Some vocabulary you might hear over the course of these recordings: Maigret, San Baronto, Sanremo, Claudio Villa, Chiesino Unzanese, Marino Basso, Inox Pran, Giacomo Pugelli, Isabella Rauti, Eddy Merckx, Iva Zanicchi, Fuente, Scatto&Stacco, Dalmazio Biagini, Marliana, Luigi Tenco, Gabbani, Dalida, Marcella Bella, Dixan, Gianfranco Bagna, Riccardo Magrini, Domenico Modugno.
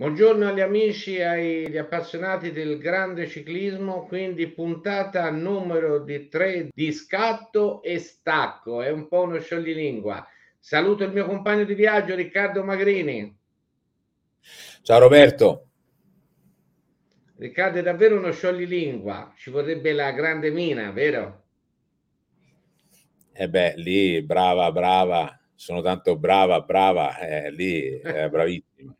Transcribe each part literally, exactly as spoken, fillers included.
Buongiorno agli amici e agli appassionati del grande ciclismo, quindi puntata numero di tre di Scatto e Stacco, è un po' uno scioglilingua. Saluto il mio compagno di viaggio Riccardo Magrini. Ciao Roberto. Riccardo, è davvero uno scioglilingua, ci vorrebbe la grande Mina, vero? E eh beh, lì brava, brava, sono tanto brava, brava, eh, lì è bravissima.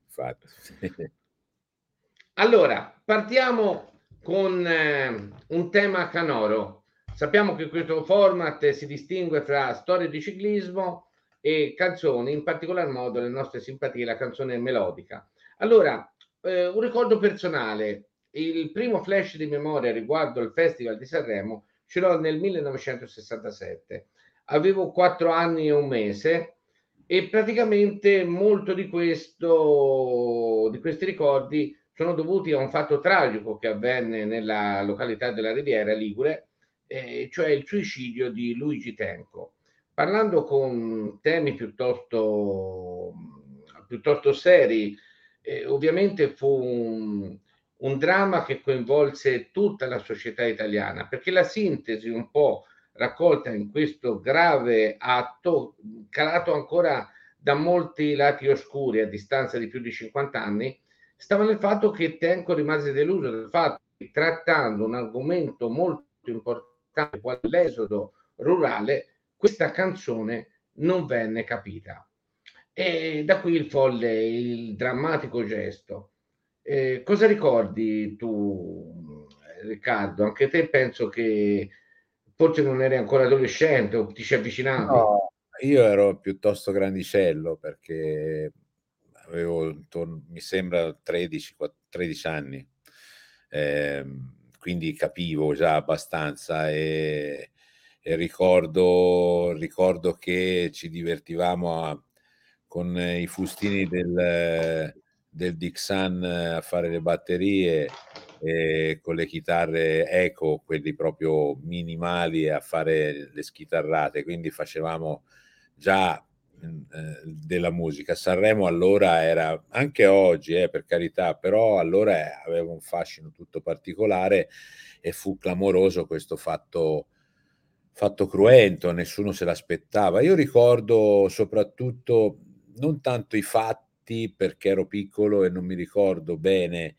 Allora, partiamo con eh, un tema canoro. Sappiamo che questo format si distingue tra storie di ciclismo e canzoni, in particolar modo le nostre simpatie, la canzone melodica. Allora, eh, un ricordo personale. Il primo flash di memoria riguardo al Festival di Sanremo ce l'ho nel millenovecentosessantasette. Avevo quattro anni e un mese. E praticamente molto di questo, di questi ricordi sono dovuti a un fatto tragico che avvenne nella località della Riviera Ligure, eh, cioè il suicidio di Luigi Tenco. Parlando con temi piuttosto, piuttosto seri, eh, ovviamente fu un, un dramma che coinvolse tutta la società italiana, perché la sintesi un po' raccolta in questo grave atto, calato ancora da molti lati oscuri a distanza di più di cinquanta anni, stava nel fatto che Tenco rimase deluso del fatto che, trattando un argomento molto importante quale l'esodo rurale, questa canzone non venne capita. E da qui il folle, il drammatico gesto. Eh, cosa ricordi tu, Riccardo? Anche te penso che forse non eri ancora adolescente o ti ci avvicinavi? No, io ero piuttosto grandicello perché avevo, mi sembra, tredici, tredici anni, eh, quindi capivo già abbastanza e, e ricordo, ricordo che ci divertivamo a, con i fustini del, del Dixan a fare le batterie, e con le chitarre eco, quelli proprio minimali, a fare le schitarrate, quindi facevamo già eh, della musica. Sanremo allora era, anche oggi eh, per carità, però allora aveva un fascino tutto particolare e fu clamoroso questo fatto, fatto cruento, nessuno se l'aspettava. Io ricordo soprattutto non tanto i fatti perché ero piccolo e non mi ricordo bene.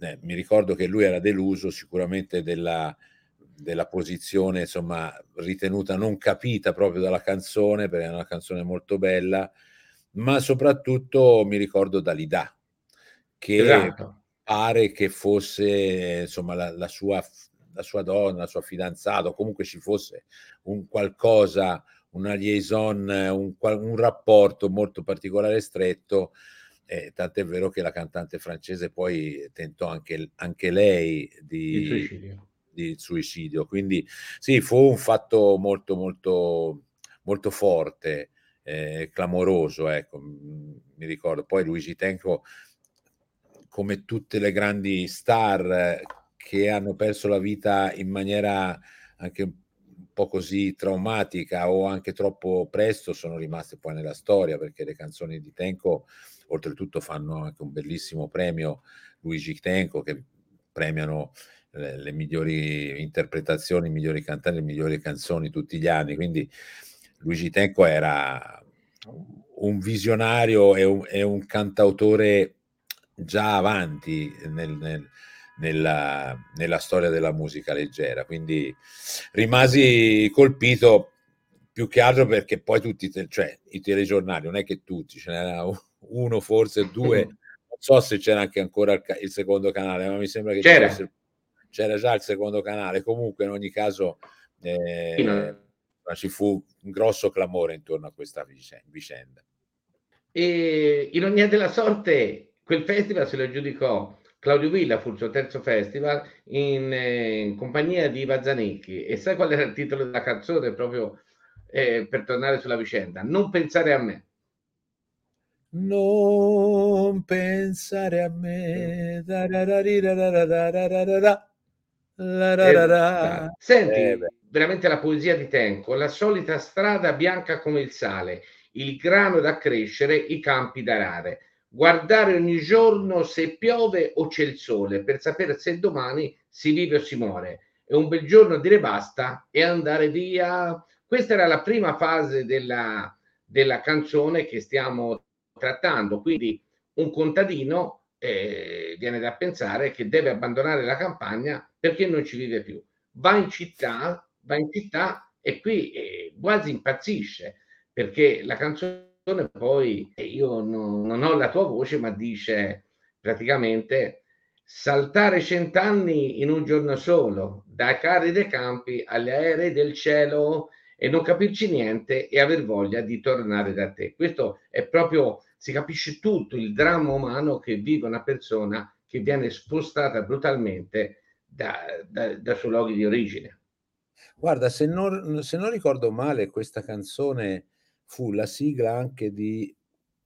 Eh, mi ricordo che lui era deluso sicuramente della, della posizione, insomma, ritenuta non capita proprio dalla canzone, perché è una canzone molto bella, ma soprattutto mi ricordo Dalida, che esatto, pare che fosse, insomma, la, la, sua, la sua donna, la sua fidanzata, o comunque ci fosse un qualcosa, una liaison, un, un rapporto molto particolare e stretto. Eh, tant'è vero che la cantante francese poi tentò anche, anche lei di suicidio. di suicidio. Quindi sì, fu un fatto molto molto molto forte, eh, clamoroso, ecco, mi ricordo. Poi Luigi Tenco, come tutte le grandi star che hanno perso la vita in maniera anche un po' così traumatica o anche troppo presto, sono rimaste poi nella storia, perché le canzoni di Tenco oltretutto fanno anche un bellissimo premio Luigi Tenco, che premiano le, le migliori interpretazioni, i migliori cantanti, le migliori canzoni tutti gli anni. Quindi Luigi Tenco era un visionario e un, e un cantautore già avanti nel, nel, nella, nella storia della musica leggera. Quindi rimasi colpito più che altro perché poi tutti, cioè i telegiornali, non è che tutti, ce n'era un uno, forse due, non so se c'era anche ancora il, il secondo canale, ma mi sembra che c'era, c'era, c'era già il secondo canale. Comunque in ogni caso eh, sì, no. ci fu un grosso clamore intorno a questa vicenda. E ironia della sorte, quel festival se lo aggiudicò Claudio Villa, fu il suo terzo festival in, eh, in compagnia di Iva Zanicchi, e sai qual era il titolo della canzone, proprio eh, per tornare sulla vicenda? Non pensare a me. Non pensare a me. Senti, veramente la poesia di Tenco, la solita strada bianca come il sale, il grano da crescere, i campi da arare. guardare ogni giorno se piove o c'è il sole per sapere se domani si vive o si muore. È un bel giorno a dire basta e andare via. Questa era la prima fase della, della canzone che stiamo trattando, quindi un contadino eh, viene da pensare che deve abbandonare la campagna perché non ci vive più. Va in città, va in città e qui eh, quasi impazzisce, perché la canzone poi, io non, non ho la tua voce, ma dice praticamente: saltare cent'anni in un giorno solo, dai carri dei campi agli aerei del cielo, e non capirci niente e aver voglia di tornare da te. Questo è proprio, si capisce tutto il dramma umano che vive una persona che viene spostata brutalmente da, da, da suoi luoghi di origine. Guarda, se non, se non ricordo male, questa canzone fu la sigla anche di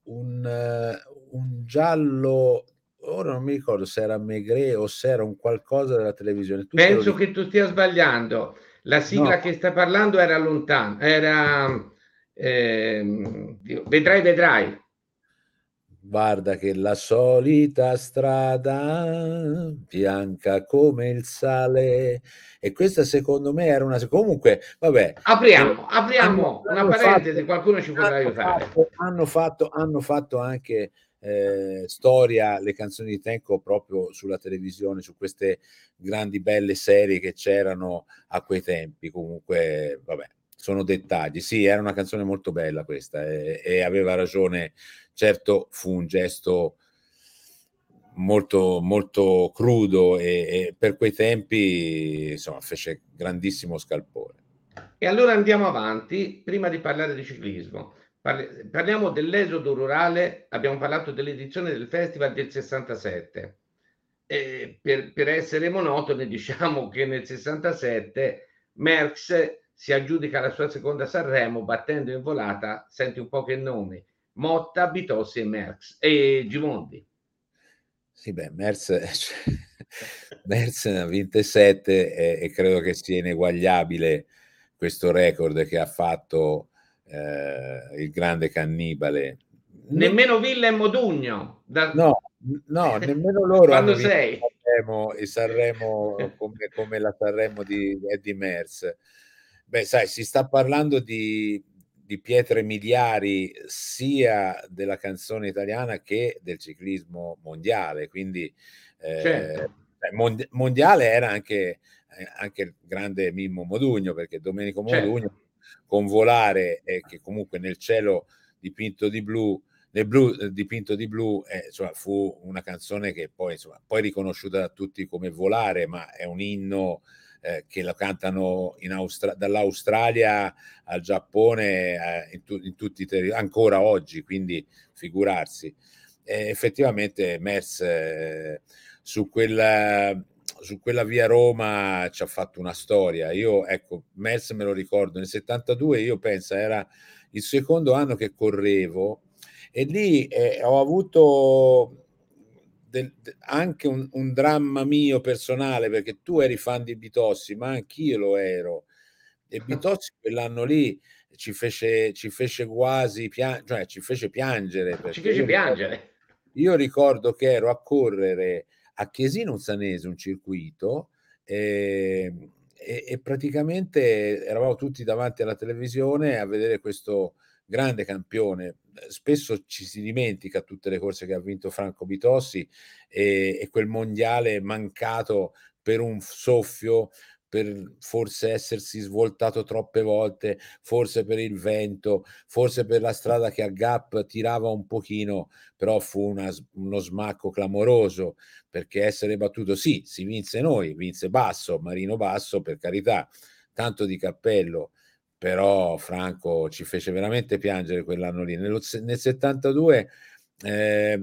un, uh, un giallo, ora non mi ricordo se era Maigret o se era un qualcosa della televisione. Tu Penso che tu stia sbagliando, la sigla no. Che sta parlando era lontana, era eh, vedrai, vedrai. Guarda che la solita strada bianca come il sale, e questa secondo me era una, comunque vabbè, apriamo, apriamo hanno, una parentesi, fatto, qualcuno ci potrà aiutare. Fatto, hanno, fatto, hanno fatto anche eh, storia le canzoni di Tenco proprio sulla televisione, su queste grandi belle serie che c'erano a quei tempi, comunque vabbè. Sono dettagli, sì, era una canzone molto bella questa e, e aveva ragione, certo fu un gesto molto molto crudo e, e per quei tempi insomma fece grandissimo scalpore. E allora andiamo avanti, prima di parlare di ciclismo, parli, parliamo dell'esodo rurale, abbiamo parlato dell'edizione del festival del sessantasette, e per, per essere monotoni diciamo che nel sessantasette Merckx si aggiudica la sua seconda Sanremo battendo in volata, senti un po' che nomi, Motta, Bitossi e Merckx e Gimondi. Sì, beh, Merckx ne ha vinte sette e, e credo che sia ineguagliabile questo record che ha fatto eh, il grande cannibale. Nemmeno Villa e Modugno. Da... No, no, nemmeno loro. Quando sei? Sanremo, il Sanremo come, come la Sanremo di Eddy Merckx. Beh, sai, si sta parlando di, di pietre miliari sia della canzone italiana che del ciclismo mondiale, quindi eh, certo. mond- mondiale era anche, anche il grande Mimmo Modugno, perché Domenico Modugno certo. con volare, eh, che comunque nel cielo dipinto di blu, nel blu eh, dipinto di blu, eh, insomma, fu una canzone che poi, insomma, poi riconosciuta da tutti come volare, ma è un inno Eh, che lo cantano in Austra- dall'Australia al Giappone, eh, in, tu- in tutti i territori, ancora oggi, quindi figurarsi. Eh, effettivamente Merckx eh, su, quella, su quella via Roma ci ha fatto una storia. Io, ecco, Merckx me lo ricordo, nel settantadue io penso era il secondo anno che correvo e lì eh, ho avuto... Del, anche un, un dramma mio personale, perché tu eri fan di Bitossi ma anch'io lo ero, e Bitossi quell'anno lì ci fece, ci fece quasi pian- cioè ci fece piangere ci fece io piangere ricordo, io ricordo che ero a correre a Chiesino Unzanese un circuito e, e, e praticamente eravamo tutti davanti alla televisione a vedere questo grande campione. Spesso ci si dimentica tutte le corse che ha vinto Franco Bitossi e, e quel mondiale mancato per un soffio, per forse essersi svoltato troppe volte, forse per il vento, forse per la strada che a gap tirava un pochino, però fu una, uno smacco clamoroso, perché essere battuto, sì, si vinse noi, vinse Basso, Marino Basso, per carità, tanto di cappello, però Franco ci fece veramente piangere quell'anno lì. Nello, nel settantadue eh,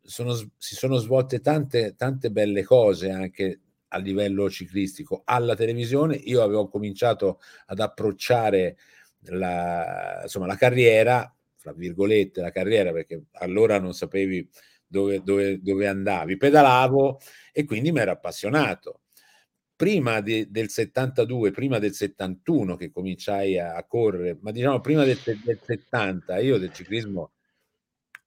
sono, si sono svolte tante, tante belle cose anche a livello ciclistico. Alla televisione io avevo cominciato ad approcciare la, insomma, la carriera, fra virgolette la carriera, perché allora non sapevi dove, dove, dove andavi. Pedalavo e quindi mi ero appassionato. Prima de, del settantadue, prima del settantuno che cominciai a, a correre, ma diciamo prima del, del settanta, io del ciclismo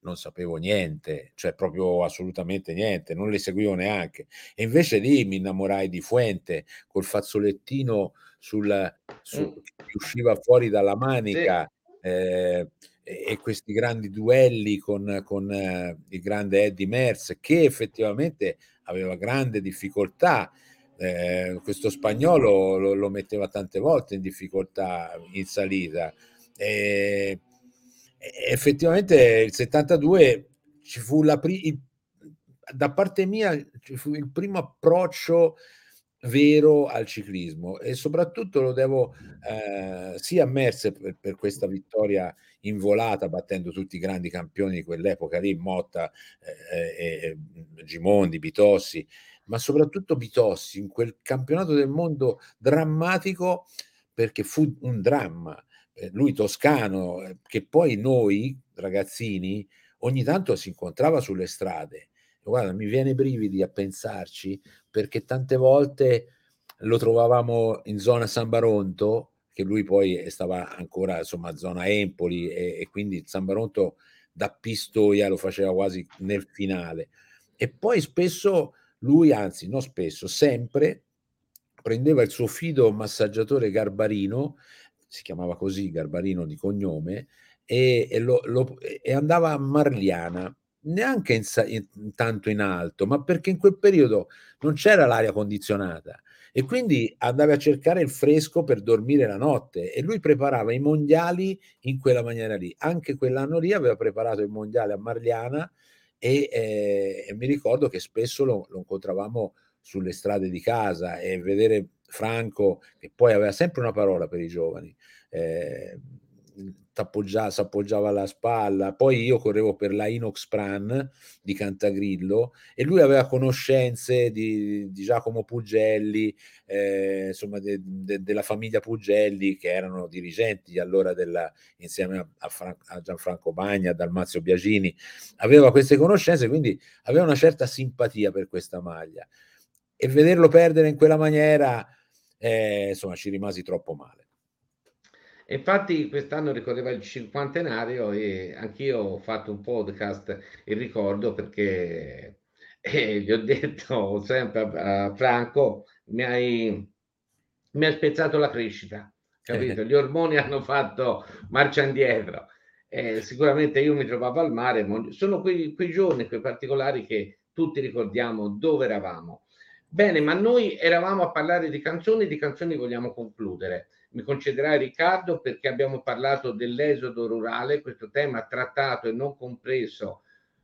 non sapevo niente, cioè proprio assolutamente niente, non le seguivo neanche. E invece lì mi innamorai di Fuente col fazzolettino sul, sul, che usciva fuori dalla manica, sì. eh, e questi grandi duelli con, con eh, il grande Eddy Merckx, che effettivamente aveva grande difficoltà. Eh, questo spagnolo lo, lo metteva tante volte in difficoltà in salita. E effettivamente il settantadue ci fu la pri- da parte mia ci fu il primo approccio vero al ciclismo, e soprattutto lo devo eh, sia a Merckx per, per questa vittoria in volata, battendo tutti i grandi campioni di quell'epoca lì, Motta, eh, eh, Gimondi, Bitossi, ma soprattutto Bitossi in quel campionato del mondo drammatico, perché fu un dramma. Lui toscano, che poi noi ragazzini ogni tanto si incontrava sulle strade. Guarda, mi viene i brividi a pensarci, perché tante volte lo trovavamo in zona San Baronto, che lui poi stava ancora insomma zona Empoli, e, e quindi San Baronto da Pistoia lo faceva quasi nel finale. E poi spesso lui, anzi non spesso, sempre prendeva il suo fido massaggiatore Garbarino, si chiamava così Garbarino di cognome, e, e, lo, lo, e andava a Marliana, neanche in, in, tanto in alto, ma perché in quel periodo non c'era l'aria condizionata, e quindi andava a cercare il fresco per dormire la notte, e lui preparava i mondiali in quella maniera lì. Anche quell'anno lì aveva preparato il mondiale a Marliana, e, eh, e mi ricordo che spesso lo, lo incontravamo sulle strade di casa, e vedere Franco, che poi aveva sempre una parola per i giovani, eh, si appoggiava alla spalla. Poi io correvo per la Inox Pran di Cantagrillo, e lui aveva conoscenze di, di Giacomo Pugelli, eh, insomma de, de, della famiglia Pugelli, che erano dirigenti allora della, insieme a, a, Fran, a Gianfranco Bagna, a Dalmazio Biagini. Aveva queste conoscenze, quindi aveva una certa simpatia per questa maglia, e vederlo perdere in quella maniera, eh, insomma, ci rimasi troppo male. Infatti quest'anno ricorreva il cinquantenario, e anch'io ho fatto un podcast in ricordo, perché eh, gli ho detto sempre a, a Franco, mi hai, mi hai spezzato la crescita, capito? Gli ormoni hanno fatto marcia indietro. Eh, sicuramente io mi trovavo al mare, ma sono quei, quei giorni, quei particolari che tutti ricordiamo dove eravamo. Bene, ma noi eravamo a parlare di canzoni, di canzoni vogliamo concludere. Mi concederai, Riccardo, perché abbiamo parlato dell'esodo rurale, questo tema trattato e non compreso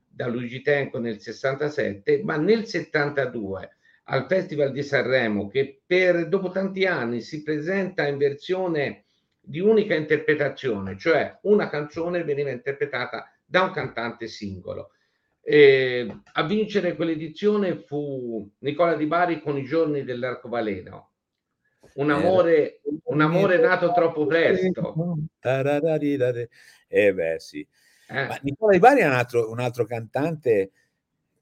da Luigi Tenco nel sessantasette, ma nel settantadue al Festival di Sanremo, che per dopo tanti anni si presenta in versione di unica interpretazione, cioè una canzone veniva interpretata da un cantante singolo. Eh, a vincere quell'edizione fu Nicola Di Bari con I giorni dell'arcobaleno, un amore, un amore nato troppo presto. Eh beh, sì. Eh. Ma Nicola Di Bari è un altro, un altro cantante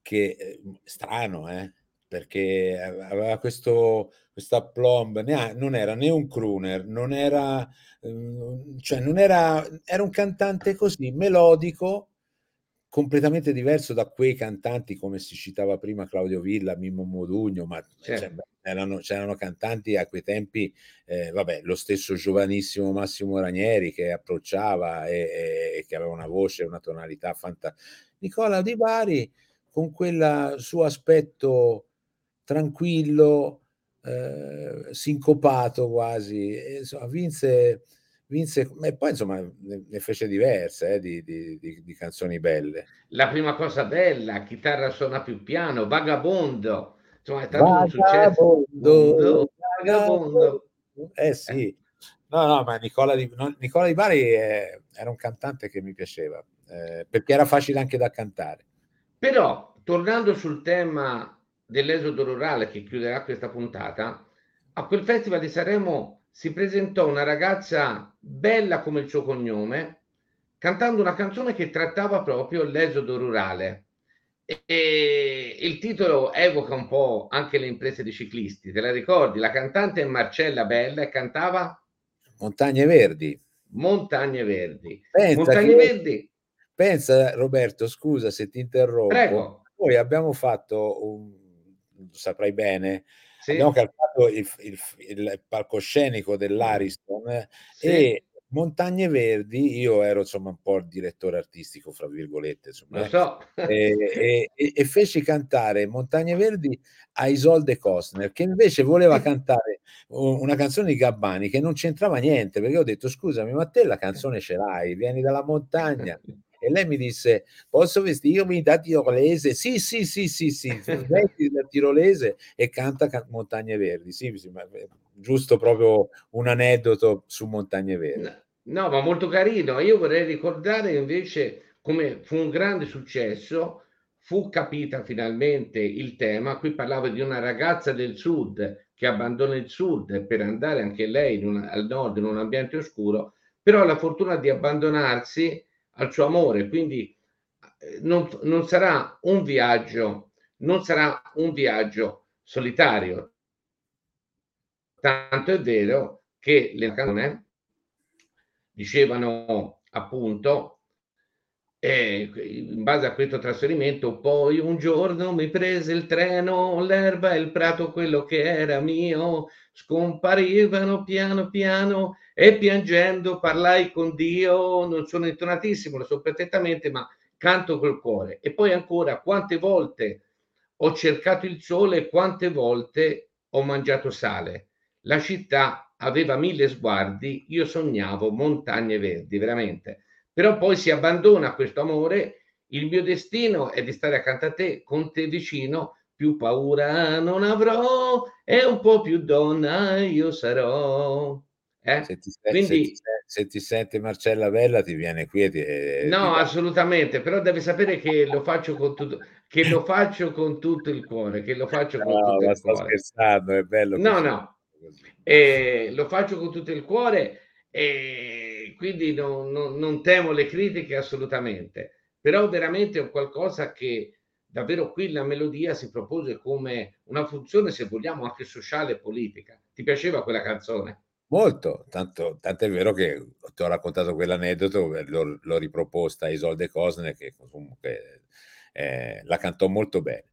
che strano, eh, perché aveva questo questa plomb, non era né un crooner, non era, cioè non era, era un cantante così melodico, completamente diverso da quei cantanti, come si citava prima, Claudio Villa, Mimmo Modugno, ma certo. c'erano, c'erano cantanti a quei tempi, eh, vabbè, lo stesso giovanissimo Massimo Ranieri, che approcciava e, e che aveva una voce, una tonalità fantastica. Nicola Di Bari, con quel suo aspetto tranquillo, eh, sincopato quasi, e, insomma, vinse... Vinse, e poi insomma ne fece diverse, eh, di, di, di, di canzoni belle. La prima cosa bella, Chitarra suona più piano, Vagabondo, insomma è stato un successo. Vagabondo, Vagabondo. Eh sì, no no, ma Nicola Di, no, Nicola Di Bari è, era un cantante che mi piaceva, eh, perché era facile anche da cantare. Però, tornando sul tema dell'esodo rurale che chiuderà questa puntata, a quel Festival di Sanremo si presentò una ragazza bella come il suo cognome, cantando una canzone che trattava proprio l'esodo rurale, e il titolo evoca un po' anche le imprese di ciclisti, te la ricordi? La cantante è Marcella Bella, e cantava Montagne Verdi. Montagne Verdi. Pensa Montagne che... Verdi Pensa, Roberto, scusa se ti interrompo. Prego. Noi abbiamo fatto un, saprai bene, sì, abbiamo calcolato il, il, il palcoscenico dell'Ariston, sì, e Montagne Verdi, io ero insomma un po' il direttore artistico, fra virgolette, insomma, lo so. e, e, e feci cantare Montagne Verdi a Isolde Kostner, che invece voleva cantare una canzone di Gabbani che non c'entrava niente, perché ho detto scusami, ma te la canzone ce l'hai, vieni dalla montagna. E lei mi disse, posso vestirmi da tirolese? Sì, sì, sì, sì, sì, vesti da tirolese e canta can- Montagne Verdi. Sì, sì, ma giusto, proprio un aneddoto su Montagne Verdi. No, ma molto carino. Io vorrei ricordare invece come fu un grande successo, fu capita finalmente il tema. Qui parlavo di una ragazza del sud che abbandona il sud per andare anche lei in una, al nord, in un ambiente oscuro, però ha la fortuna di abbandonarsi al suo amore, quindi non, non sarà un viaggio, non sarà un viaggio solitario. Tanto è vero che le canzone dicevano appunto, eh, in base a questo trasferimento, poi un giorno mi prese il treno, l'erba e il prato, quello che era mio, scomparivano piano piano e piangendo parlai con Dio. Non sono intonatissimo, lo so perfettamente, ma canto col cuore. E poi ancora, quante volte ho cercato il sole e quante volte ho mangiato sale. La città aveva mille sguardi, io sognavo montagne verdi, veramente. Però poi si abbandona questo amore, il mio destino è di stare accanto a te, con te vicino, più paura non avrò e un po' più donna io sarò. Eh? Se, ti senti, Quindi, se, ti senti, se ti sente Marcella Bella ti viene qui e ti, eh, no ti... assolutamente, però devi sapere che lo faccio con tutto, che lo faccio con tutto il cuore, che lo faccio con no, tutto il sto cuore. Scherzando, è bello no così. no eh, lo faccio con tutto il cuore e quindi non, non, non temo le critiche assolutamente, però veramente è qualcosa che davvero qui la melodia si propose come una funzione, se vogliamo, anche sociale e politica. Ti piaceva quella canzone? Molto, tanto, tanto è vero che ti ho raccontato quell'aneddoto, l'ho, l'ho riproposta a Isolde Kostner, che comunque eh, la cantò molto bene.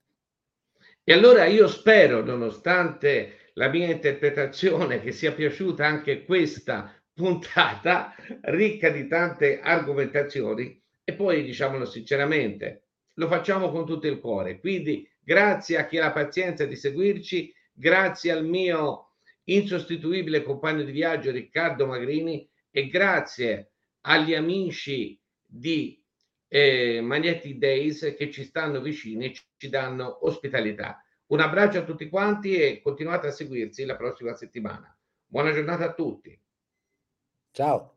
E allora io spero, nonostante la mia interpretazione, che sia piaciuta anche questa puntata ricca di tante argomentazioni, e poi diciamolo sinceramente, lo facciamo con tutto il cuore. Quindi grazie a chi ha la pazienza di seguirci, grazie al mio insostituibile compagno di viaggio Riccardo Magrini e grazie agli amici di eh, Magnetti Days che ci stanno vicini e ci danno ospitalità. Un abbraccio a tutti quanti e continuate a seguirci la prossima settimana. Buona giornata a tutti. Ciao.